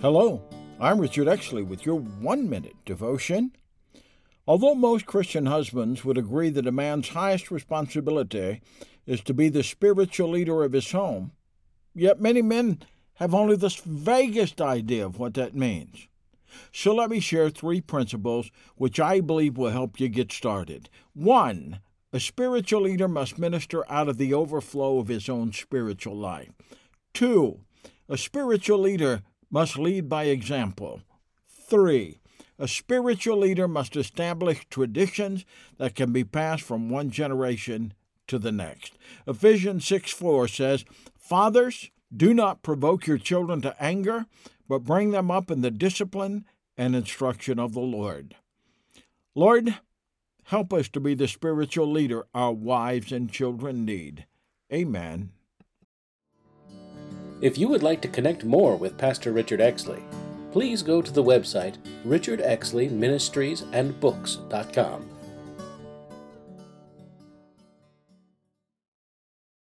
Hello, I'm Richard Exley with your 1-minute devotion. Although most Christian husbands would agree that a man's highest responsibility is to be the spiritual leader of his home, yet many men have only the vaguest idea of what that means. So let me share 3 principles which I believe will help you get started. 1. A spiritual leader must minister out of the overflow of his own spiritual life. 2. A spiritual leader must lead by example. 3, a spiritual leader must establish traditions that can be passed from one generation to the next. Ephesians 6:4 says, "Fathers, do not provoke your children to anger, but bring them up in the discipline and instruction of the Lord." Lord, help us to be the spiritual leader our wives and children need. Amen. If you would like to connect more with Pastor Richard Exley, please go to the website richardexleyministriesandbooks.com.